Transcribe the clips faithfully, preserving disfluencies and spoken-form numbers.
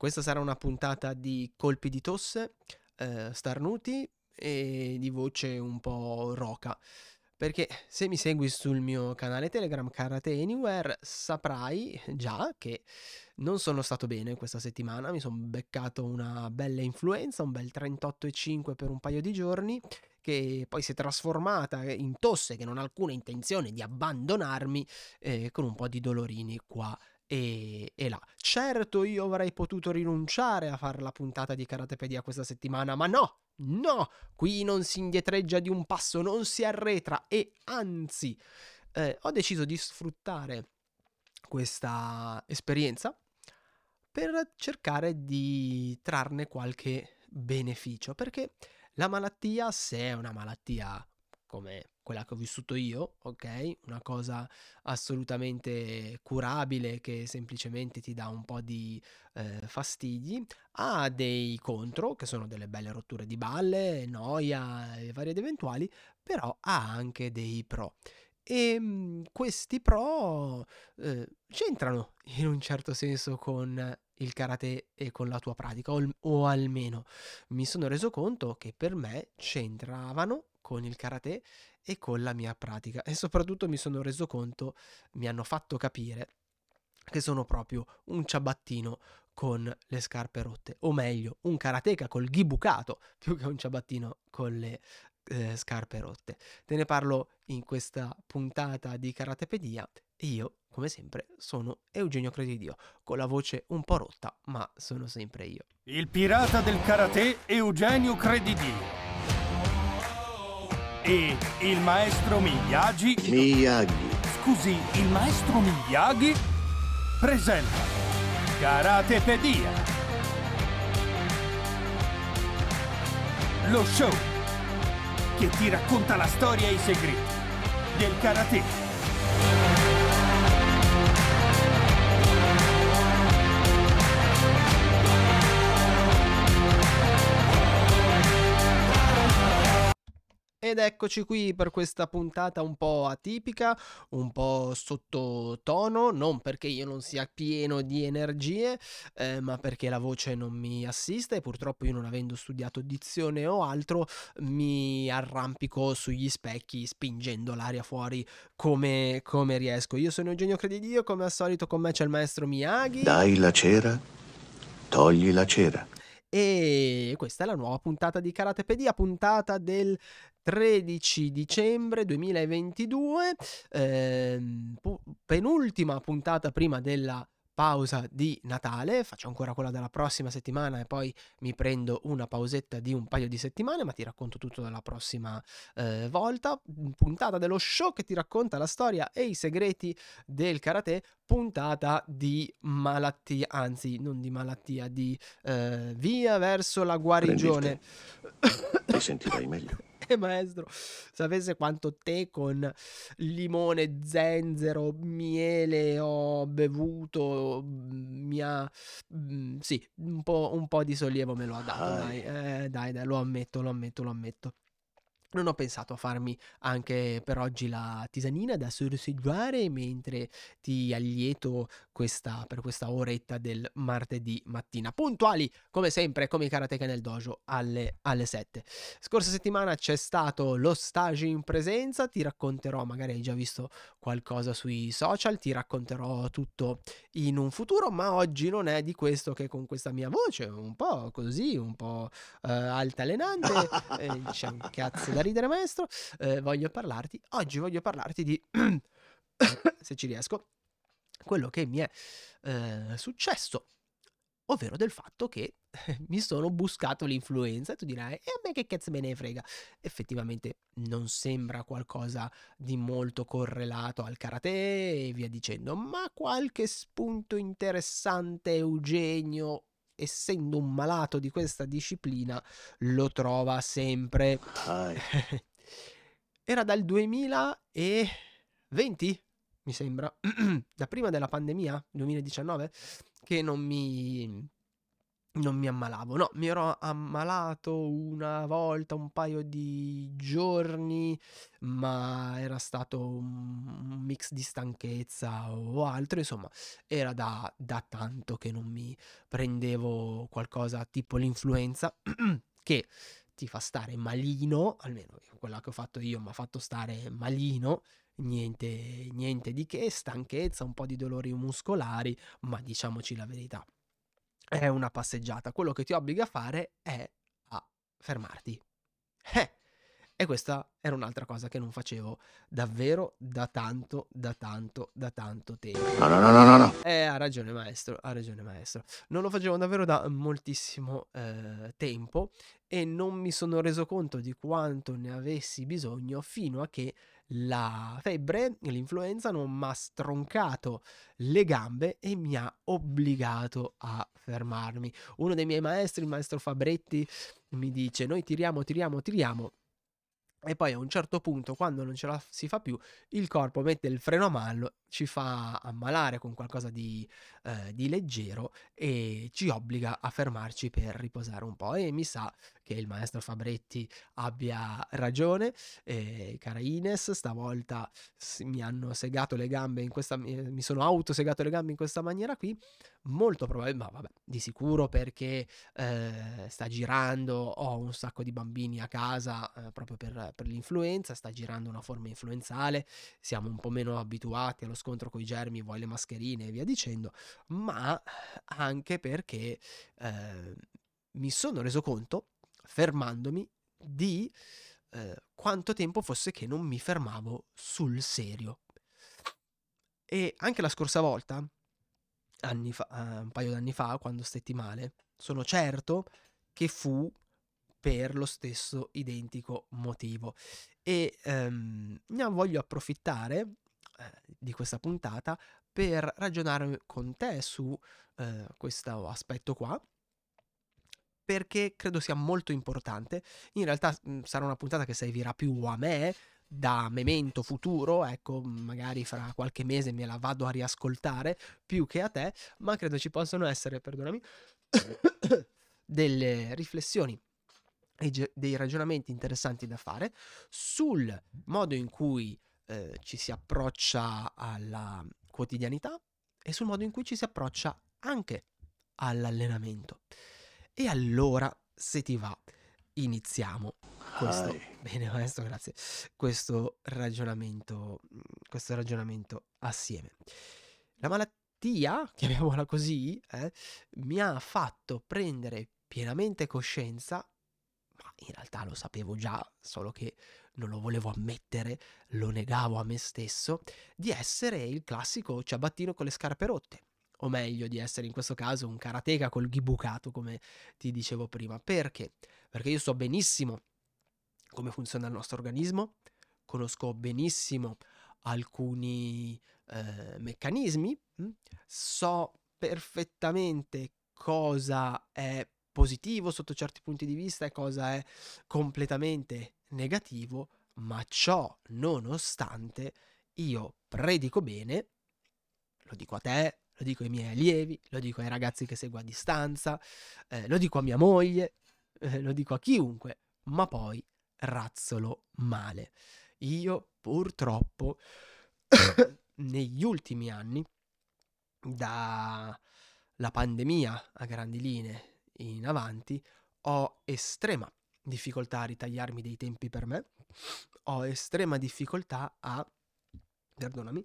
Questa sarà una puntata di colpi di tosse, eh, starnuti e di voce un po' roca, perché se mi segui sul mio canale Telegram Karate Anywhere saprai già che non sono stato bene questa settimana. Mi sono beccato una bella influenza, un bel trentotto virgola cinque per un paio di giorni, che poi si è trasformata in tosse che non ha alcuna intenzione di abbandonarmi, eh, con un po' di dolorini qua e, e là. Certo, io avrei potuto rinunciare a fare la puntata di Karatepedia questa settimana, ma no, no, qui non si indietreggia di un passo, non si arretra, e anzi eh, ho deciso di sfruttare questa esperienza per cercare di trarne qualche beneficio, perché la malattia, se è una malattia come quella che ho vissuto io, ok, una cosa assolutamente curabile che semplicemente ti dà un po' di eh, fastidi, ha dei contro, che sono delle belle rotture di balle, noia e varie ed eventuali, però ha anche dei pro. E mh, questi pro eh, c'entrano in un certo senso con il karate e con la tua pratica, o, o almeno mi sono reso conto che per me c'entravano con il karate e con la mia pratica, e soprattutto mi sono reso conto, mi hanno fatto capire che sono proprio un ciabattino con le scarpe rotte, o meglio un karateka col ghi bucato più che un ciabattino con le eh, scarpe rotte. Te ne parlo in questa puntata di Karatepedia e io, come sempre, sono Eugenio Credidio, con la voce un po' rotta, ma sono sempre io. Il pirata del karate Eugenio Credidio e il maestro Miyagi Miyagi Scusi, il maestro Miyagi presenta Karatepedia, lo show che ti racconta la storia e i segreti del karate. Ed eccoci qui per questa puntata un po' atipica, un po' sottotono, non perché io non sia pieno di energie, eh, ma perché la voce non mi assiste e purtroppo io, non avendo studiato dizione o altro, mi arrampico sugli specchi spingendo l'aria fuori come, come riesco. Io sono Eugenio Credidio, come al solito con me c'è il maestro Miyagi. Dai la cera, togli la cera. E questa è la nuova puntata di Karatepedia, puntata del tredici dicembre duemilaventidue, ehm, penultima puntata prima della pausa di Natale. Faccio ancora quella della prossima settimana e poi mi prendo una pausetta di un paio di settimane, ma ti racconto tutto dalla prossima eh, volta. Puntata dello show che ti racconta la storia e i segreti del karate, puntata di malattia, anzi non di malattia, di eh, via verso la guarigione. Ti sentirai meglio. Eh, maestro, sapesse quanto tè con limone, zenzero, miele ho bevuto, mi ha mh, sì, un po', un po' di sollievo me lo ha dato, dai. Eh, dai, dai, lo ammetto, lo ammetto, lo ammetto. Non ho pensato a farmi anche per oggi la tisanina da sorseggiare mentre ti allieto questa, per questa oretta del martedì mattina. Puntuali, come sempre, come i karateka nel dojo, alle, alle sette. Scorsa settimana c'è stato lo stage in presenza, ti racconterò, magari hai già visto qualcosa sui social, ti racconterò tutto in un futuro, ma oggi non è di questo che con questa mia voce, un po' così, un po' eh, altalenante, eh, c'è un cazzo da ridere, maestro, eh, voglio parlarti oggi voglio parlarti di se ci riesco, quello che mi è eh, successo, ovvero del fatto che mi sono buscato l'influenza. E tu dirai, e a me che cazzo me ne frega. Effettivamente non sembra qualcosa di molto correlato al karate e via dicendo, ma qualche spunto interessante Eugenio, essendo un malato di questa disciplina, lo trova sempre. Era dal duemilaventi, mi sembra, da prima della pandemia, duemiladiciannove, che non mi non mi ammalavo, no, mi ero ammalato una volta, un paio di giorni, ma era stato un mix di stanchezza o altro, insomma, era da, da tanto che non mi prendevo qualcosa tipo l'influenza che ti fa stare malino, almeno quella che ho fatto io mi ha fatto stare malino. Niente, niente di che, stanchezza, un po' di dolori muscolari, ma diciamoci la verità, è una passeggiata. Quello che ti obbliga a fare è a fermarti. Eh, e questa era un'altra cosa che non facevo davvero da tanto, da tanto, da tanto tempo. No, no, no, no, no. Eh, ha ragione maestro, ha ragione maestro. Non lo facevo davvero da moltissimo eh, tempo e non mi sono reso conto di quanto ne avessi bisogno fino a che la febbre, l'influenza non mi ha stroncato le gambe e mi ha obbligato a fermarmi. Uno dei miei maestri, il maestro Fabretti, mi dice: noi tiriamo, tiriamo, tiriamo e poi a un certo punto, quando non ce la si fa più, il corpo mette il freno a mano, ci fa ammalare con qualcosa di, eh, di leggero e ci obbliga a fermarci per riposare un po'. E mi sa che il maestro Fabretti abbia ragione. Eh, cara Ines, stavolta mi hanno segato le gambe in questa, mi sono autosegato le gambe in questa maniera qui, molto probabilmente, ma vabbè, di sicuro perché eh, sta girando, ho un sacco di bambini a casa eh, proprio per per l'influenza, sta girando una forma influenzale, siamo un po' meno abituati allo scontro con i germi, vuoi le mascherine e via dicendo, ma anche perché eh, mi sono reso conto, fermandomi, di eh, quanto tempo fosse che non mi fermavo sul serio. E anche la scorsa volta, anni fa, eh, un paio d'anni fa, quando stetti male, sono certo che fu per lo stesso identico motivo. E ehm, voglio approfittare eh, di questa puntata per ragionare con te su eh, questo aspetto qua, perché credo sia molto importante. In realtà mh, sarà una puntata che servirà più a me, da memento futuro, ecco, magari fra qualche mese me la vado a riascoltare, più che a te, ma credo ci possono essere, perdonami, delle riflessioni e dei ragionamenti interessanti da fare sul modo in cui eh, ci si approccia alla quotidianità e sul modo in cui ci si approccia anche all'allenamento. E allora, se ti va, iniziamo questo, bene maestro, grazie, questo ragionamento, questo ragionamento assieme. La malattia, chiamiamola così, eh, mi ha fatto prendere pienamente coscienza. Ma in realtà lo sapevo già, solo che non lo volevo ammettere, lo negavo a me stesso, di essere il classico ciabattino con le scarpe rotte, o meglio, di essere in questo caso un karateka col gi bucato, come ti dicevo prima. Perché? Perché io so benissimo come funziona il nostro organismo, conosco benissimo alcuni eh, meccanismi, so perfettamente cosa è positivo sotto certi punti di vista e cosa è completamente negativo, ma ciò nonostante io predico bene, lo dico a te, lo dico ai miei allievi, lo dico ai ragazzi che seguo a distanza, eh, lo dico a mia moglie, eh, lo dico a chiunque, ma poi razzolo male. Io purtroppo negli ultimi anni, dalla pandemia a grandi linee in avanti, ho estrema difficoltà a ritagliarmi dei tempi per me, ho estrema difficoltà a, perdonami,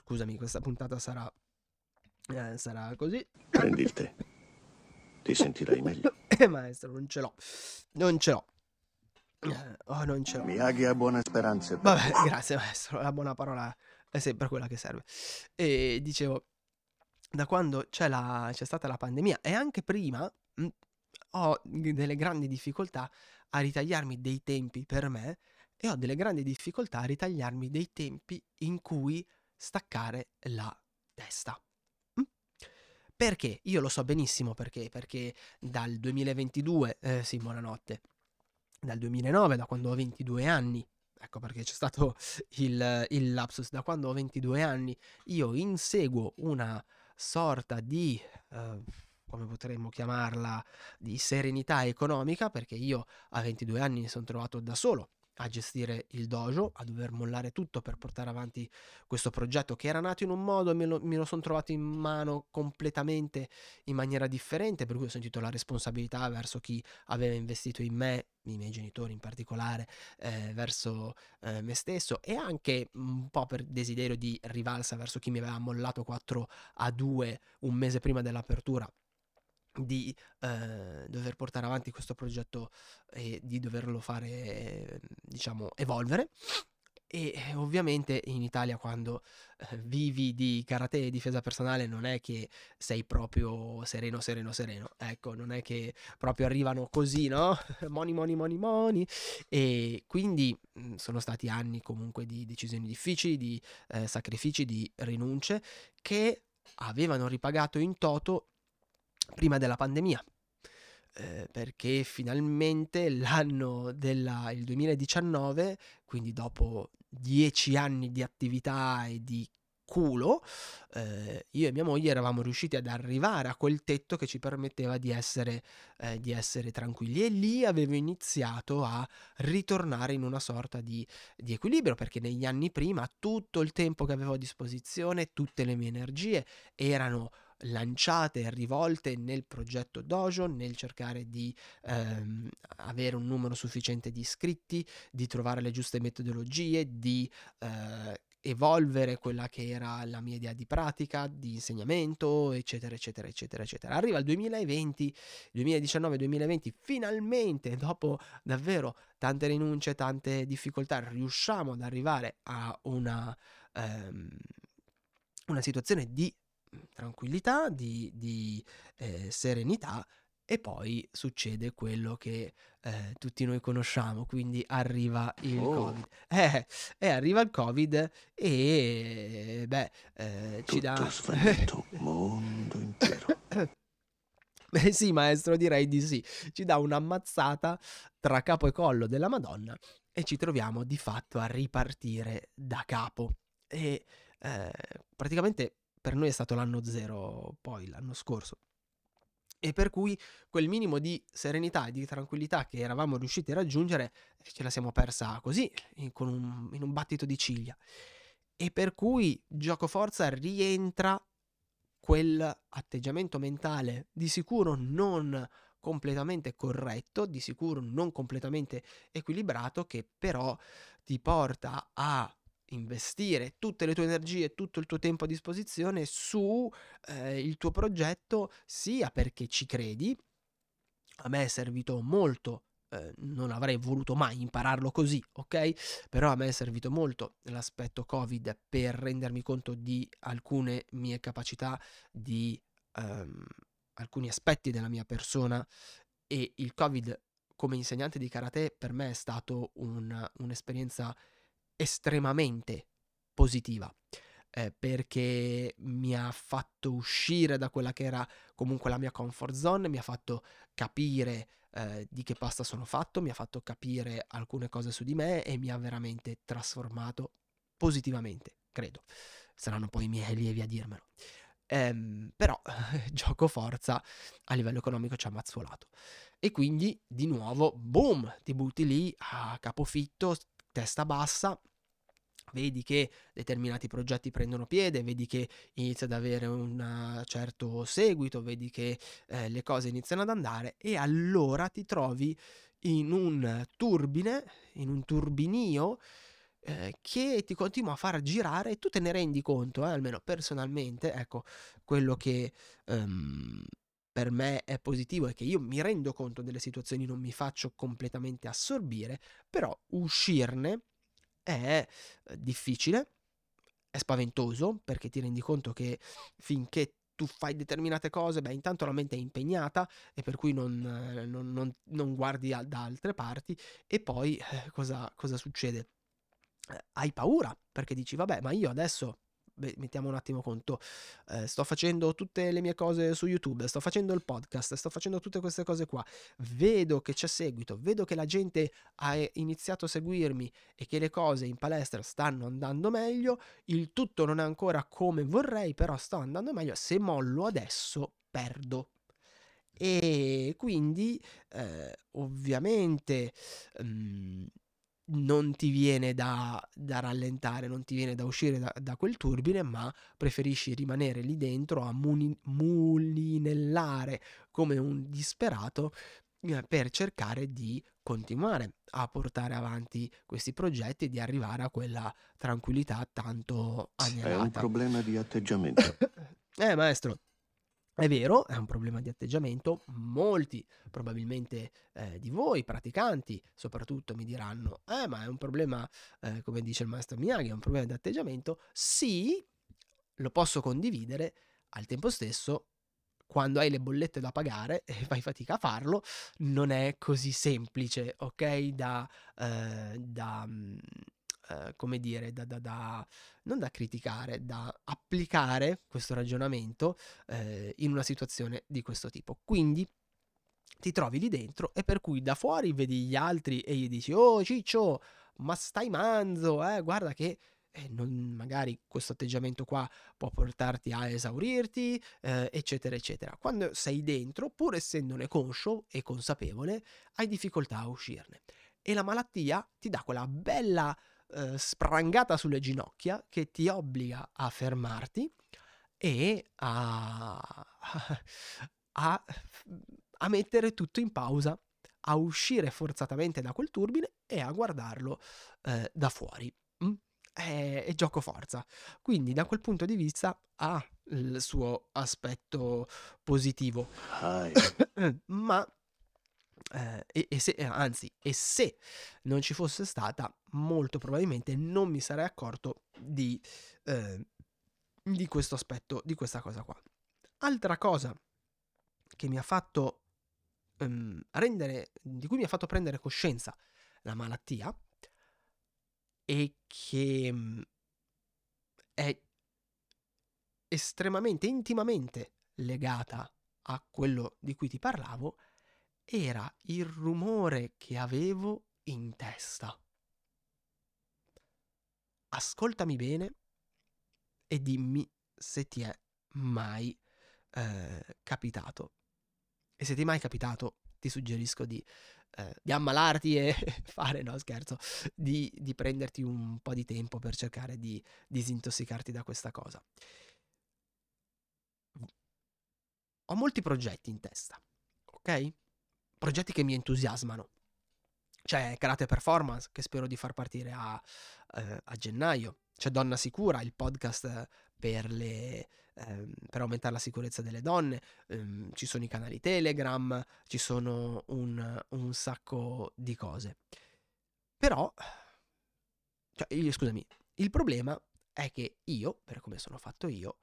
scusami, questa puntata sarà, eh, sarà così. Prendi il tè, ti sentirai meglio. Eh maestro, non ce l'ho, non ce l'ho. Oh, non ce l'ho. Miyagi ha buone speranze. Vabbè, grazie maestro, la buona parola è sempre quella che serve. E dicevo, da quando c'è, la, c'è stata la pandemia e anche prima mh, ho delle grandi difficoltà a ritagliarmi dei tempi per me e ho delle grandi difficoltà a ritagliarmi dei tempi in cui staccare la testa. Mh? Perché? Io lo so benissimo perché, perché dal duemilaventidue, eh, sì, buonanotte, dal duemilanove, da quando ho ventidue anni, ecco perché c'è stato il, il lapsus, da quando ho ventidue anni io inseguo una sorta di, eh, come potremmo chiamarla, di serenità economica, perché io a ventidue anni mi sono trovato da solo a gestire il dojo, a dover mollare tutto per portare avanti questo progetto che era nato in un modo e me lo, me lo sono trovato in mano completamente in maniera differente, per cui ho sentito la responsabilità verso chi aveva investito in me, i miei genitori in particolare, eh, verso eh, me stesso, e anche un po' per desiderio di rivalsa verso chi mi aveva mollato quattro a due un mese prima dell'apertura, di eh, dover portare avanti questo progetto e di doverlo fare, eh, diciamo, evolvere. E eh, ovviamente in Italia, quando eh, vivi di karate e difesa personale, non è che sei proprio sereno sereno sereno, ecco, non è che proprio arrivano così, no? Money money money money. E quindi mh, sono stati anni comunque di decisioni difficili, di eh, sacrifici, di rinunce che avevano ripagato in toto prima della pandemia, eh, perché finalmente l'anno della, il duemiladiciannove, quindi dopo dieci anni di attività e di culo, eh, io e mia moglie eravamo riusciti ad arrivare a quel tetto che ci permetteva di essere, eh, di essere tranquilli, e lì avevo iniziato a ritornare in una sorta di, di equilibrio, perché negli anni prima tutto il tempo che avevo a disposizione, tutte le mie energie erano lanciate e rivolte nel progetto dojo, nel cercare di ehm, avere un numero sufficiente di iscritti, di trovare le giuste metodologie, di eh, evolvere quella che era la mia idea di pratica, di insegnamento, eccetera eccetera eccetera eccetera. Arriva il duemilaventi, duemiladiciannove duemilaventi, finalmente dopo davvero tante rinunce, tante difficoltà, riusciamo ad arrivare a una ehm, una situazione di tranquillità, di, di eh, serenità, e poi succede quello che eh, tutti noi conosciamo, quindi arriva il oh. Covid. Eh, eh, arriva il Covid e beh, eh, tutto ci dà... Tutto svanito, mondo intero. Beh sì, maestro, direi di sì. Ci dà un'ammazzata tra capo e collo della Madonna e ci troviamo di fatto a ripartire da capo. E eh, praticamente... per noi è stato l'anno zero, poi l'anno scorso, e per cui quel minimo di serenità e di tranquillità che eravamo riusciti a raggiungere ce la siamo persa così, in, con un, in un battito di ciglia, e per cui gioco forza rientra quell'atteggiamento mentale di sicuro non completamente corretto, di sicuro non completamente equilibrato, che però ti porta a investire tutte le tue energie, tutto il tuo tempo a disposizione su eh, il tuo progetto, sia perché ci credi. A me è servito molto, eh, non avrei voluto mai impararlo così, ok? Però a me è servito molto l'aspetto Covid per rendermi conto di alcune mie capacità, di ehm, alcuni aspetti della mia persona, e il Covid come insegnante di karate per me è stato un, un'esperienza estremamente positiva, eh, perché mi ha fatto uscire da quella che era comunque la mia comfort zone, mi ha fatto capire eh, di che pasta sono fatto, mi ha fatto capire alcune cose su di me e mi ha veramente trasformato positivamente, credo. Saranno poi i miei allievi a dirmelo. Ehm, però gioco forza a livello economico ci ha mazzolato, e quindi di nuovo boom, ti butti lì a capofitto, testa bassa, vedi che determinati progetti prendono piede, vedi che inizia ad avere un certo seguito, vedi che eh, le cose iniziano ad andare, e allora ti trovi in un turbine, in un turbinio eh, che ti continua a far girare, e tu te ne rendi conto, eh, almeno personalmente, ecco, quello che um, per me è positivo è che io mi rendo conto delle situazioni, non mi faccio completamente assorbire, però uscirne è difficile, è spaventoso, perché ti rendi conto che finché tu fai determinate cose, beh, intanto la mente è impegnata e per cui non, non, non, non guardi da altre parti, e poi eh, cosa, cosa succede? Eh, hai paura, perché dici vabbè, ma io adesso beh, mettiamo un attimo conto, eh, sto facendo tutte le mie cose su YouTube, sto facendo il podcast, sto facendo tutte queste cose qua, vedo che c'è seguito, vedo che la gente ha iniziato a seguirmi e che le cose in palestra stanno andando meglio, il tutto non è ancora come vorrei, però sta andando meglio, se mollo adesso perdo. E quindi eh, ovviamente mh, non ti viene da, da rallentare, non ti viene da uscire da, da quel turbine, ma preferisci rimanere lì dentro a muni, mulinellare come un disperato eh, per cercare di continuare a portare avanti questi progetti e di arrivare a quella tranquillità tanto anelata. È un problema di atteggiamento. eh maestro È vero, è un problema di atteggiamento, molti probabilmente eh, di voi praticanti soprattutto mi diranno eh ma è un problema, eh, come dice il maestro Miyagi, è un problema di atteggiamento. Sì, lo posso condividere, al tempo stesso quando hai le bollette da pagare e fai fatica a farlo non è così semplice, ok? Da... Eh, da Uh, come dire, da, da, da non da criticare, da applicare questo ragionamento uh, in una situazione di questo tipo. Quindi ti trovi lì dentro e per cui da fuori vedi gli altri e gli dici oh ciccio, ma stai manzo, eh? Guarda che eh, non, magari questo atteggiamento qua può portarti a esaurirti, eh, eccetera eccetera. Quando sei dentro, pur essendone conscio e consapevole, hai difficoltà a uscirne e la malattia ti dà quella bella Uh, sprangata sulle ginocchia che ti obbliga a fermarti e a, a, a mettere tutto in pausa, a uscire forzatamente da quel turbine e a guardarlo uh, da fuori. Mm? È, è gioco forza. Quindi da quel punto di vista ha il suo aspetto positivo. Ma Eh, e, e se, eh, anzi, e se non ci fosse stata, molto probabilmente non mi sarei accorto di, eh, di questo aspetto, di questa cosa qua. Altra cosa che mi ha fatto ehm, rendere, di cui mi ha fatto prendere coscienza la malattia, e che mh, è estremamente, intimamente legata a quello di cui ti parlavo, era il rumore che avevo in testa. Ascoltami bene e dimmi se ti è mai eh, capitato. E se ti è mai capitato, ti suggerisco di, eh, di ammalarti e fare, no scherzo, di, di prenderti un po' di tempo per cercare di disintossicarti da questa cosa. Ho molti progetti in testa, ok? Progetti che mi entusiasmano. C'è Karate Performance, che spero di far partire a, eh, a gennaio. C'è Donna Sicura, il podcast per, le, eh, per aumentare la sicurezza delle donne. Eh, ci sono i canali Telegram, ci sono un, un sacco di cose. Però, cioè, io, scusami, il problema è che io, per come sono fatto io,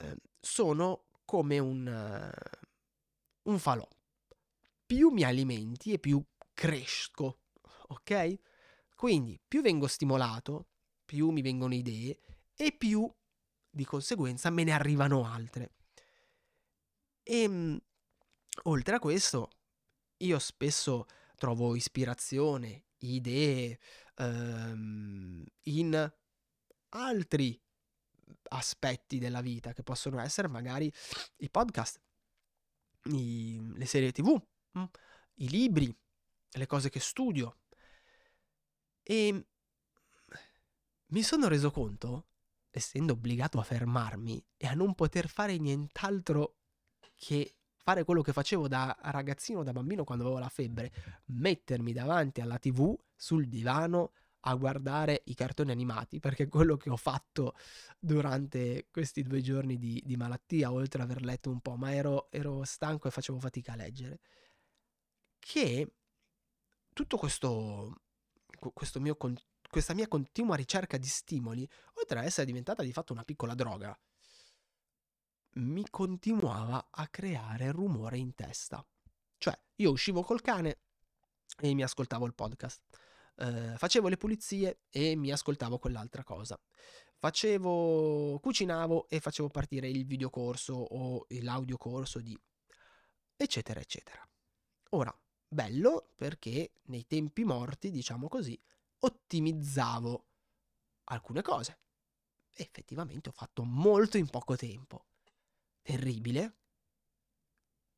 eh, sono come un, uh, un falò. Più mi alimenti e più cresco, ok? Quindi più vengo stimolato, più mi vengono idee e più di conseguenza me ne arrivano altre. E mh, oltre a questo io spesso trovo ispirazione, idee ehm, in altri aspetti della vita che possono essere magari i podcast, i, le serie tv, i libri, le cose che studio. E mi sono reso conto, essendo obbligato a fermarmi e a non poter fare nient'altro che fare quello che facevo da ragazzino, da bambino, quando avevo la febbre, mettermi davanti alla tv sul divano a guardare i cartoni animati, perché quello che ho fatto durante questi due giorni di, di malattia, oltre ad aver letto un po', ma ero, ero stanco e facevo fatica a leggere, che tutto questo, questo mio, questa mia continua ricerca di stimoli, oltre a essere diventata di fatto una piccola droga, mi continuava a creare rumore in testa. Cioè, io uscivo col cane e mi ascoltavo il podcast, eh, facevo le pulizie e mi ascoltavo quell'altra cosa, facevo, cucinavo e facevo partire il videocorso o l'audiocorso di eccetera eccetera. Ora, bello, perché nei tempi morti, diciamo così, ottimizzavo alcune cose. Effettivamente ho fatto molto in poco tempo. Terribile,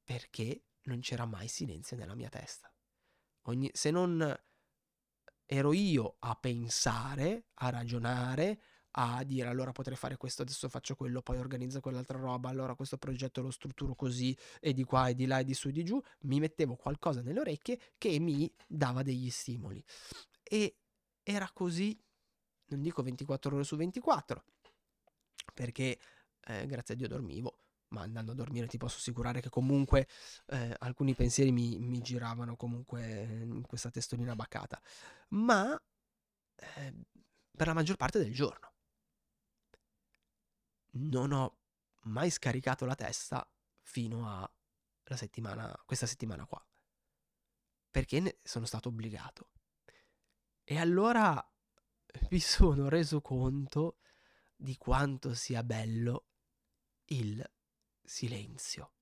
perché non c'era mai silenzio nella mia testa. Ogni, se non ero io a pensare, a ragionare, a dire allora potrei fare questo, adesso faccio quello, poi organizzo quell'altra roba, allora questo progetto lo strutturo così, e di qua e di là e di su e di giù, mi mettevo qualcosa nelle orecchie che mi dava degli stimoli. E era così, non dico ventiquattro ore su ventiquattro, perché eh, grazie a Dio dormivo, ma andando a dormire ti posso assicurare che comunque eh, alcuni pensieri mi, mi giravano comunque in questa testolina baccata, ma eh, per la maggior parte del giorno. Non ho mai scaricato la testa fino a la settimana, questa settimana qua, perché ne sono stato obbligato. E allora mi sono reso conto di quanto sia bello il silenzio.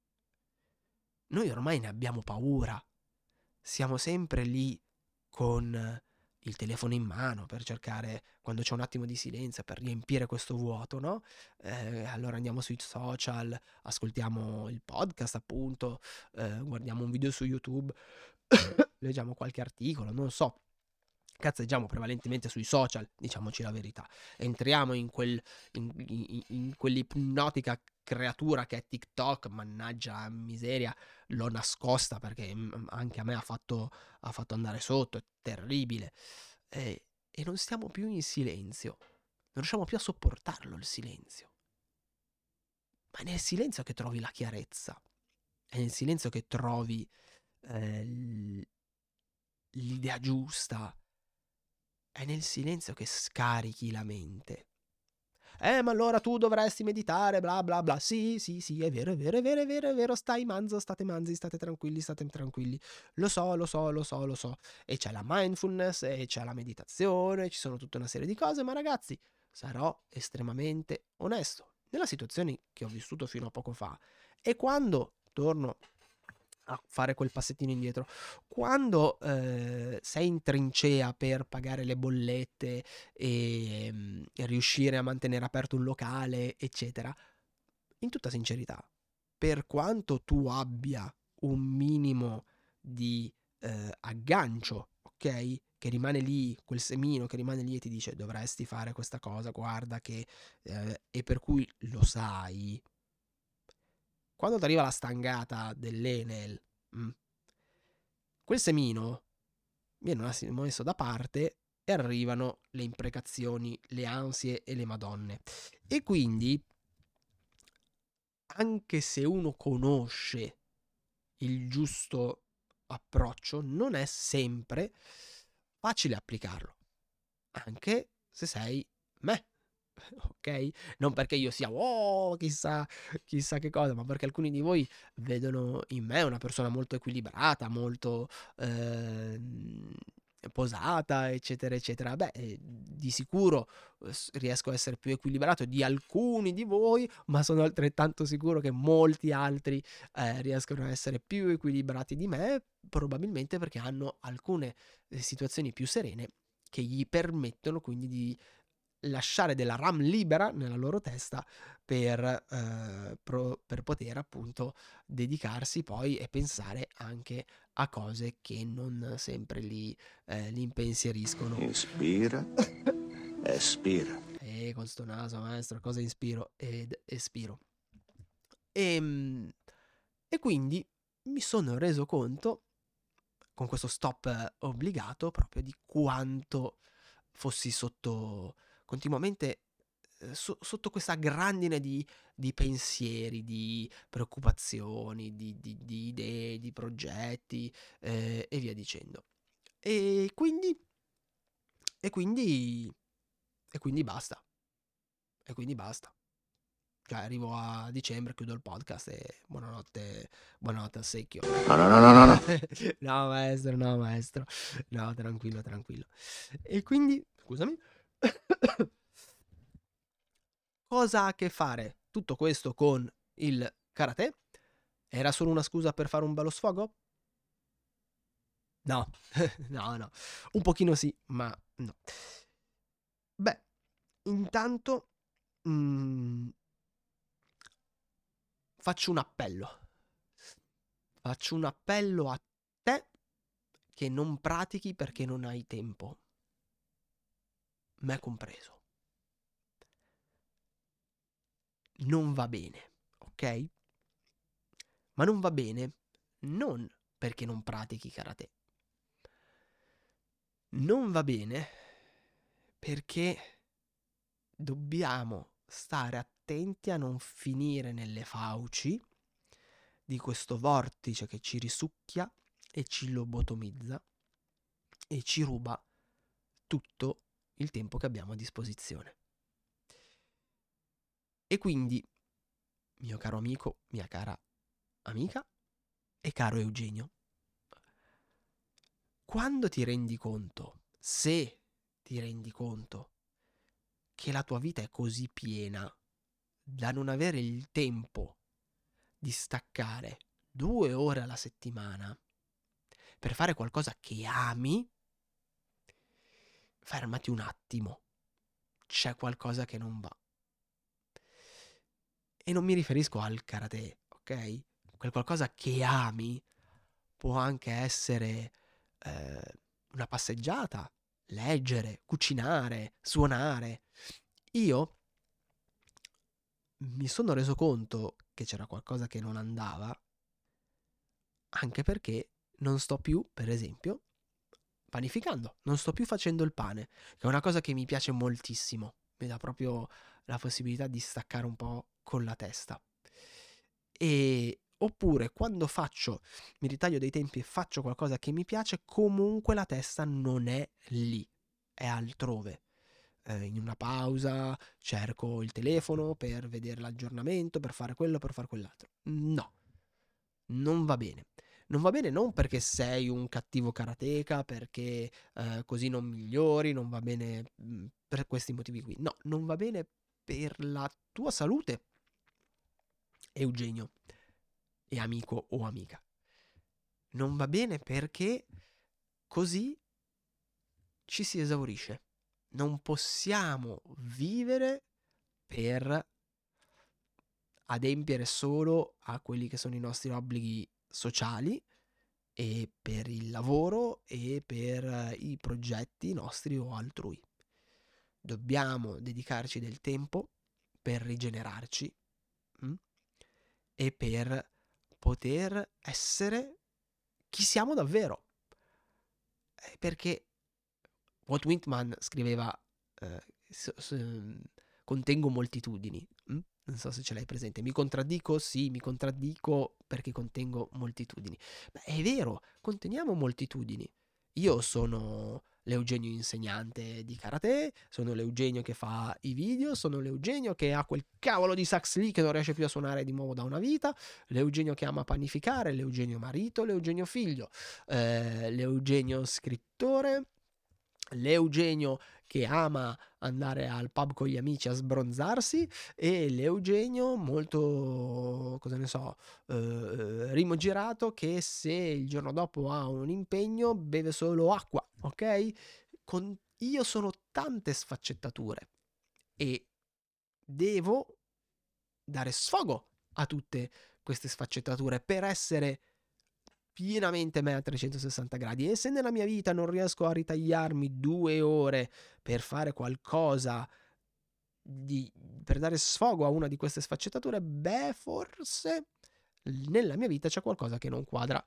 Noi ormai ne abbiamo paura, siamo sempre lì con il telefono in mano per cercare, quando c'è un attimo di silenzio, per riempire questo vuoto, no? Eh, allora andiamo sui social, ascoltiamo il podcast appunto, eh, guardiamo un video su YouTube, leggiamo qualche articolo, non so, cazzeggiamo prevalentemente sui social, diciamoci la verità, entriamo in quel in, in, in quell'ipnotica creatura che è TikTok, mannaggia miseria, l'ho nascosta perché anche a me ha fatto, ha fatto andare sotto, è terribile, e, e non stiamo più in silenzio, non riusciamo più a sopportarlo il silenzio, ma è nel silenzio che trovi la chiarezza, è nel silenzio che trovi eh, l'idea giusta, è nel silenzio che scarichi la mente. Eh, ma allora tu dovresti meditare, bla bla bla. Sì, sì, sì, è vero, è vero, è vero, è vero, è vero. Stai manzo, state manzi, state tranquilli, state tranquilli. Lo so, lo so, lo so, lo so. E c'è la mindfulness, e c'è la meditazione, ci sono tutta una serie di cose, ma ragazzi, sarò estremamente onesto. Nella situazione che ho vissuto fino a poco fa, e quando torno a fare quel passettino indietro, quando eh, sei in trincea per pagare le bollette e, e riuscire a mantenere aperto un locale eccetera, in tutta sincerità, per quanto tu abbia un minimo di eh, aggancio, ok, che rimane lì, quel semino che rimane lì e ti dice dovresti fare questa cosa, guarda che eh, e per cui lo sai, quando ti arriva la stangata dell'Enel, mh, quel semino viene messo da parte e arrivano le imprecazioni, le ansie e le madonne. E quindi, anche se uno conosce il giusto approccio, non è sempre facile applicarlo, anche se sei me. Ok? Non perché io sia oh, chissà, chissà che cosa, ma perché alcuni di voi vedono in me una persona molto equilibrata, molto eh, posata, eccetera, eccetera. Beh, di sicuro riesco a essere più equilibrato di alcuni di voi, ma sono altrettanto sicuro che molti altri eh, riescono a essere più equilibrati di me, probabilmente perché hanno alcune situazioni più serene che gli permettono quindi di lasciare della RAM libera nella loro testa per, eh, pro, per poter appunto dedicarsi poi e pensare anche a cose che non sempre li, eh, li impensieriscono. Inspira, espira. E con sto naso, maestro, cosa inspiro ed espiro. E, e quindi mi sono reso conto, con questo stop obbligato, proprio di quanto fossi sotto... continuamente eh, so, sotto questa grandine di, di pensieri, di preoccupazioni, di, di, di idee, di progetti eh, e via dicendo. E quindi, e quindi, e quindi basta. E quindi basta. Cioè arrivo a dicembre, chiudo il podcast e buonanotte, buonanotte a secchio. No, no, no, no, no. No, no maestro, no maestro. No, tranquillo, tranquillo. E quindi, scusami. Cosa ha a che fare tutto questo con il karate? Era solo una scusa per fare un bello sfogo? No, no, no. Un pochino sì, ma no. Beh, intanto mh, faccio un appello. Faccio un appello a te che non pratichi perché non hai tempo. Me compreso. Non va bene, ok? Ma non va bene non perché non pratichi karate. Non va bene perché dobbiamo stare attenti a non finire nelle fauci di questo vortice che ci risucchia e ci lobotomizza e ci ruba tutto il tempo che abbiamo a disposizione. E quindi, mio caro amico, mia cara amica e caro Eugenio, quando ti rendi conto, se ti rendi conto, che la tua vita è così piena da non avere il tempo di staccare due ore alla settimana per fare qualcosa che ami, fermati un attimo, c'è qualcosa che non va. E non mi riferisco al karate, ok? Quel qualcosa che ami può anche essere eh, una passeggiata, leggere, cucinare, suonare. Io mi sono reso conto che c'era qualcosa che non andava, anche perché non sto più, per esempio, panificando, non sto più facendo il pane, che è una cosa che mi piace moltissimo, mi dà proprio la possibilità di staccare un po' con la testa. E oppure quando faccio, mi ritaglio dei tempi e faccio qualcosa che mi piace, comunque la testa non è lì, è altrove. Eh, in una pausa cerco il telefono per vedere l'aggiornamento, per fare quello, per fare quell'altro. No, non va bene. Non va bene non perché sei un cattivo karateka, perché eh, così non migliori, non va bene per questi motivi qui. No, non va bene per la tua salute, Eugenio e amico o amica. Non va bene perché così ci si esaurisce. Non possiamo vivere per adempiere solo a quelli che sono i nostri obblighi sociali e per il lavoro e per i progetti nostri o altrui. Dobbiamo dedicarci del tempo per rigenerarci mh? e per poter essere chi siamo davvero. Perché Walt Whitman scriveva eh, s- s- contengo moltitudini, mm? non so se ce l'hai presente, mi contraddico, sì, mi contraddico perché contengo moltitudini. Beh, è vero, conteniamo moltitudini. Io sono l'Eugenio insegnante di karate, sono l'Eugenio che fa i video, sono l'Eugenio che ha quel cavolo di sax lì che non riesce più a suonare di nuovo da una vita, l'Eugenio che ama panificare, l'Eugenio marito, l'Eugenio figlio, eh, l'Eugenio scrittore, l'Eugenio che ama andare al pub con gli amici a sbronzarsi e l'Eugenio molto, cosa ne so, eh, rimogirato che se il giorno dopo ha un impegno beve solo acqua, ok? Con, io sono tante sfaccettature e devo dare sfogo a tutte queste sfaccettature per essere pienamente me a trecentosessanta gradi. E se nella mia vita non riesco a ritagliarmi due ore per fare qualcosa di, per dare sfogo a una di queste sfaccettature, beh, forse nella mia vita c'è qualcosa che non quadra.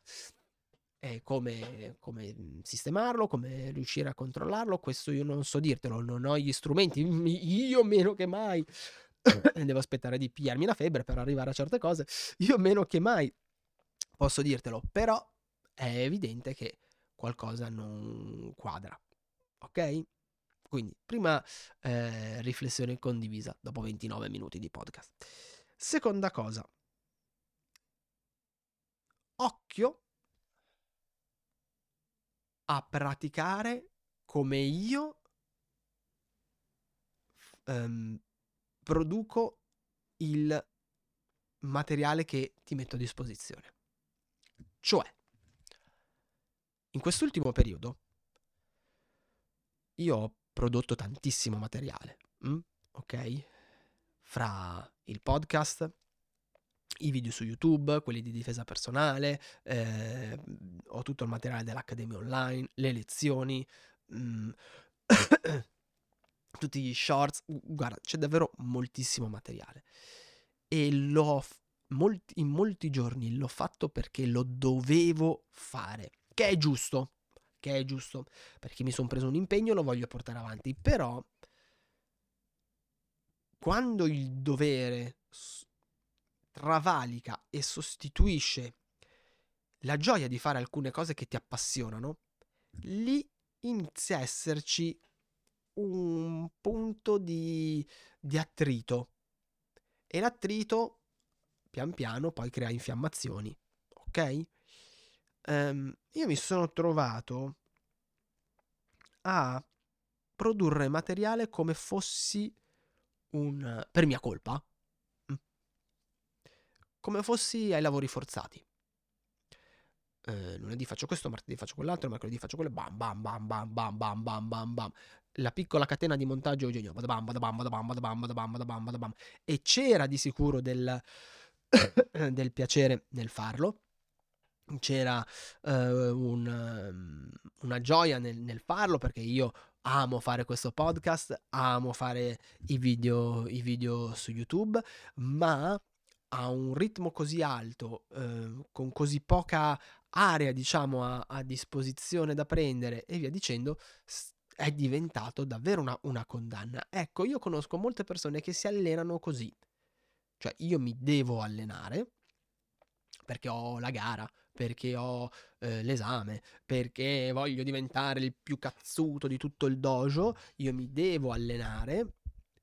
E come, come sistemarlo, come riuscire a controllarlo, questo io non so dirtelo, non ho gli strumenti, io meno che mai devo aspettare di pigliarmi la febbre per arrivare a certe cose, io meno che mai posso dirtelo, però è evidente che qualcosa non quadra, ok? Quindi, prima eh, riflessione condivisa dopo ventinove minuti di podcast. Seconda cosa, occhio a praticare come io um, produco il materiale che ti metto a disposizione. Cioè, in quest'ultimo periodo io ho prodotto tantissimo materiale, mh? ok? Fra il podcast, i video su YouTube, quelli di difesa personale, eh, ho tutto il materiale dell'Accademia Online, le lezioni, mh, tutti gli shorts, guarda, c'è davvero moltissimo materiale. E l'ho f- molti, in molti giorni l'ho fatto perché lo dovevo fare, che è giusto, che è giusto, perché mi sono preso un impegno e lo voglio portare avanti, però quando il dovere s- travalica e sostituisce la gioia di fare alcune cose che ti appassionano, lì inizia a esserci un punto di, di attrito, e l'attrito pian piano poi crea infiammazioni, ok? Um, io mi sono trovato a produrre materiale come fossi un, per mia colpa, come fossi ai lavori forzati. Eh, lunedì faccio questo, martedì faccio quell'altro, mercoledì faccio quello, bam bam bam bam bam bam bam bam bam. La piccola catena di montaggio Eugenio, bada bam bada bam bada bam bada bam bada bam bada bam bada bam. E c'era di sicuro del, del piacere nel farlo, c'era uh, un, una gioia nel, nel farlo, perché io amo fare questo podcast, amo fare i video, i video su YouTube, ma a un ritmo così alto, eh, con così poca area, diciamo, a, a disposizione da prendere e via dicendo, è diventato davvero una, una condanna. Ecco, io conosco molte persone che si allenano così, cioè io mi devo allenare perché ho la gara, perché ho eh, l'esame, perché voglio diventare il più cazzuto di tutto il dojo, io mi devo allenare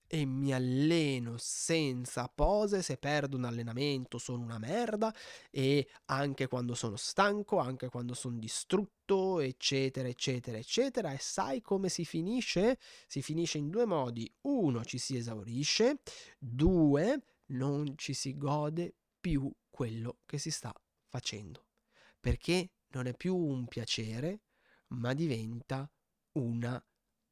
e mi alleno senza pose, se perdo un allenamento sono una merda, e anche quando sono stanco, anche quando sono distrutto, eccetera eccetera eccetera. E sai come si finisce? Si finisce in due modi: uno, ci si esaurisce; due, non ci si gode più quello che si sta facendo, perché non è più un piacere ma diventa una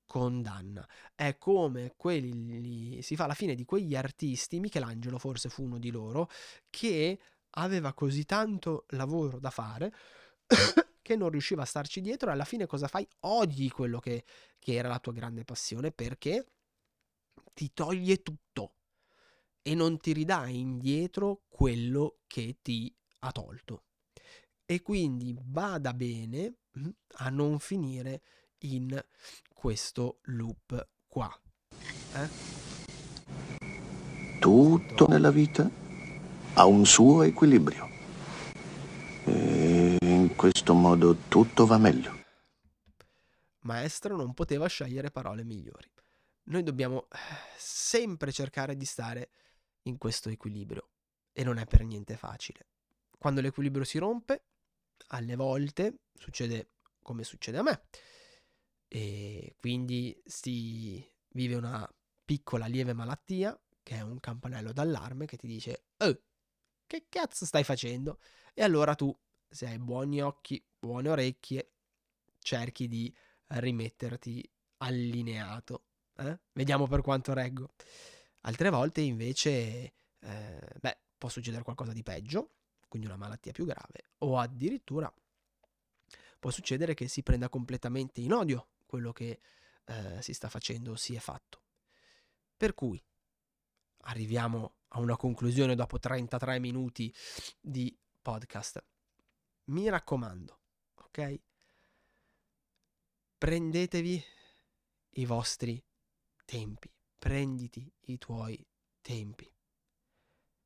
condanna. È come quelli, si fa la fine di quegli artisti, Michelangelo forse fu uno di loro, che aveva così tanto lavoro da fare che non riusciva a starci dietro, e alla fine cosa fai? Odi quello che, che era la tua grande passione, perché ti toglie tutto e non ti ridà indietro quello che ti ha tolto. E quindi bada bene a non finire in questo loop qua. Eh? Tutto nella vita ha un suo equilibrio, e in questo modo tutto va meglio. Maestro non poteva scegliere parole migliori. Noi dobbiamo sempre cercare di stare in questo equilibrio, e non è per niente facile. Quando l'equilibrio si rompe, alle volte succede come succede a me, e quindi si vive una piccola lieve malattia che è un campanello d'allarme che ti dice: oh, che cazzo stai facendo? E allora tu, se hai buoni occhi, buone orecchie, cerchi di rimetterti allineato, eh? Vediamo per quanto reggo. Altre volte invece eh, beh, può succedere qualcosa di peggio, quindi una malattia più grave, o addirittura può succedere che si prenda completamente in odio quello che eh, si sta facendo, si è fatto. Per cui arriviamo a una conclusione dopo trentatré minuti di podcast. Mi raccomando, ok? Prendetevi i vostri tempi, prenditi i tuoi tempi.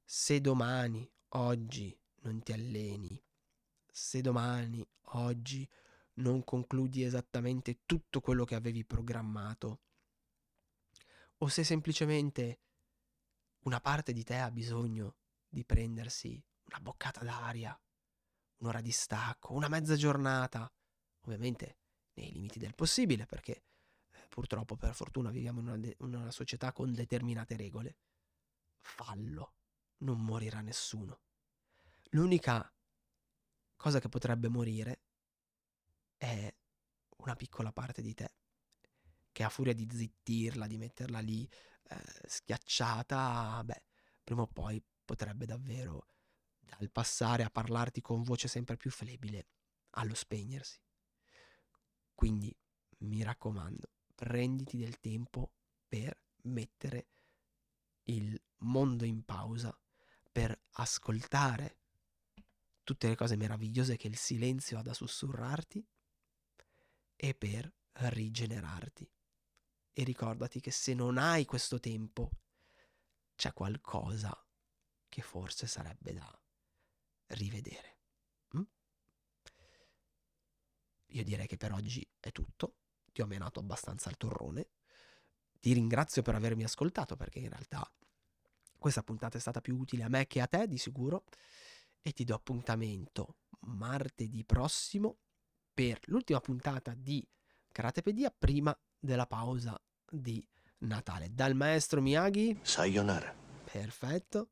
Se domani, oggi non ti alleni, se domani, oggi non concludi esattamente tutto quello che avevi programmato, o se semplicemente una parte di te ha bisogno di prendersi una boccata d'aria, un'ora di stacco, una mezza giornata, ovviamente nei limiti del possibile, perché eh, purtroppo, per fortuna, viviamo in una, de- una società con determinate regole. fallo, non morirà nessuno. L'unica cosa che potrebbe morire è una piccola parte di te, che a furia di zittirla, di metterla lì eh, schiacciata, beh, prima o poi potrebbe davvero, dal passare a parlarti con voce sempre più flebile, allo spegnersi. Quindi, mi raccomando, prenditi del tempo per mettere il mondo in pausa, per ascoltare tutte le cose meravigliose che il silenzio ha da sussurrarti e per rigenerarti. E ricordati che se non hai questo tempo, c'è qualcosa che forse sarebbe da rivedere. Mm? Io direi che per oggi è tutto. Ti ho menato abbastanza al torrone. Ti ringrazio per avermi ascoltato, perché in realtà questa puntata è stata più utile a me che a te, di sicuro, e ti do appuntamento martedì prossimo per l'ultima puntata di Karatepedia prima della pausa di Natale. Dal maestro Miyagi, sayonara. Perfetto.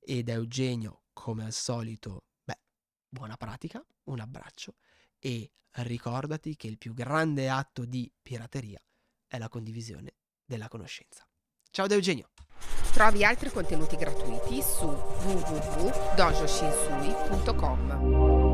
E da Eugenio, come al solito, beh, buona pratica, un abbraccio, e ricordati che il più grande atto di pirateria è la condivisione della conoscenza. Ciao da Eugenio. Trovi altri contenuti gratuiti su w w w punto dojo shinsui punto com.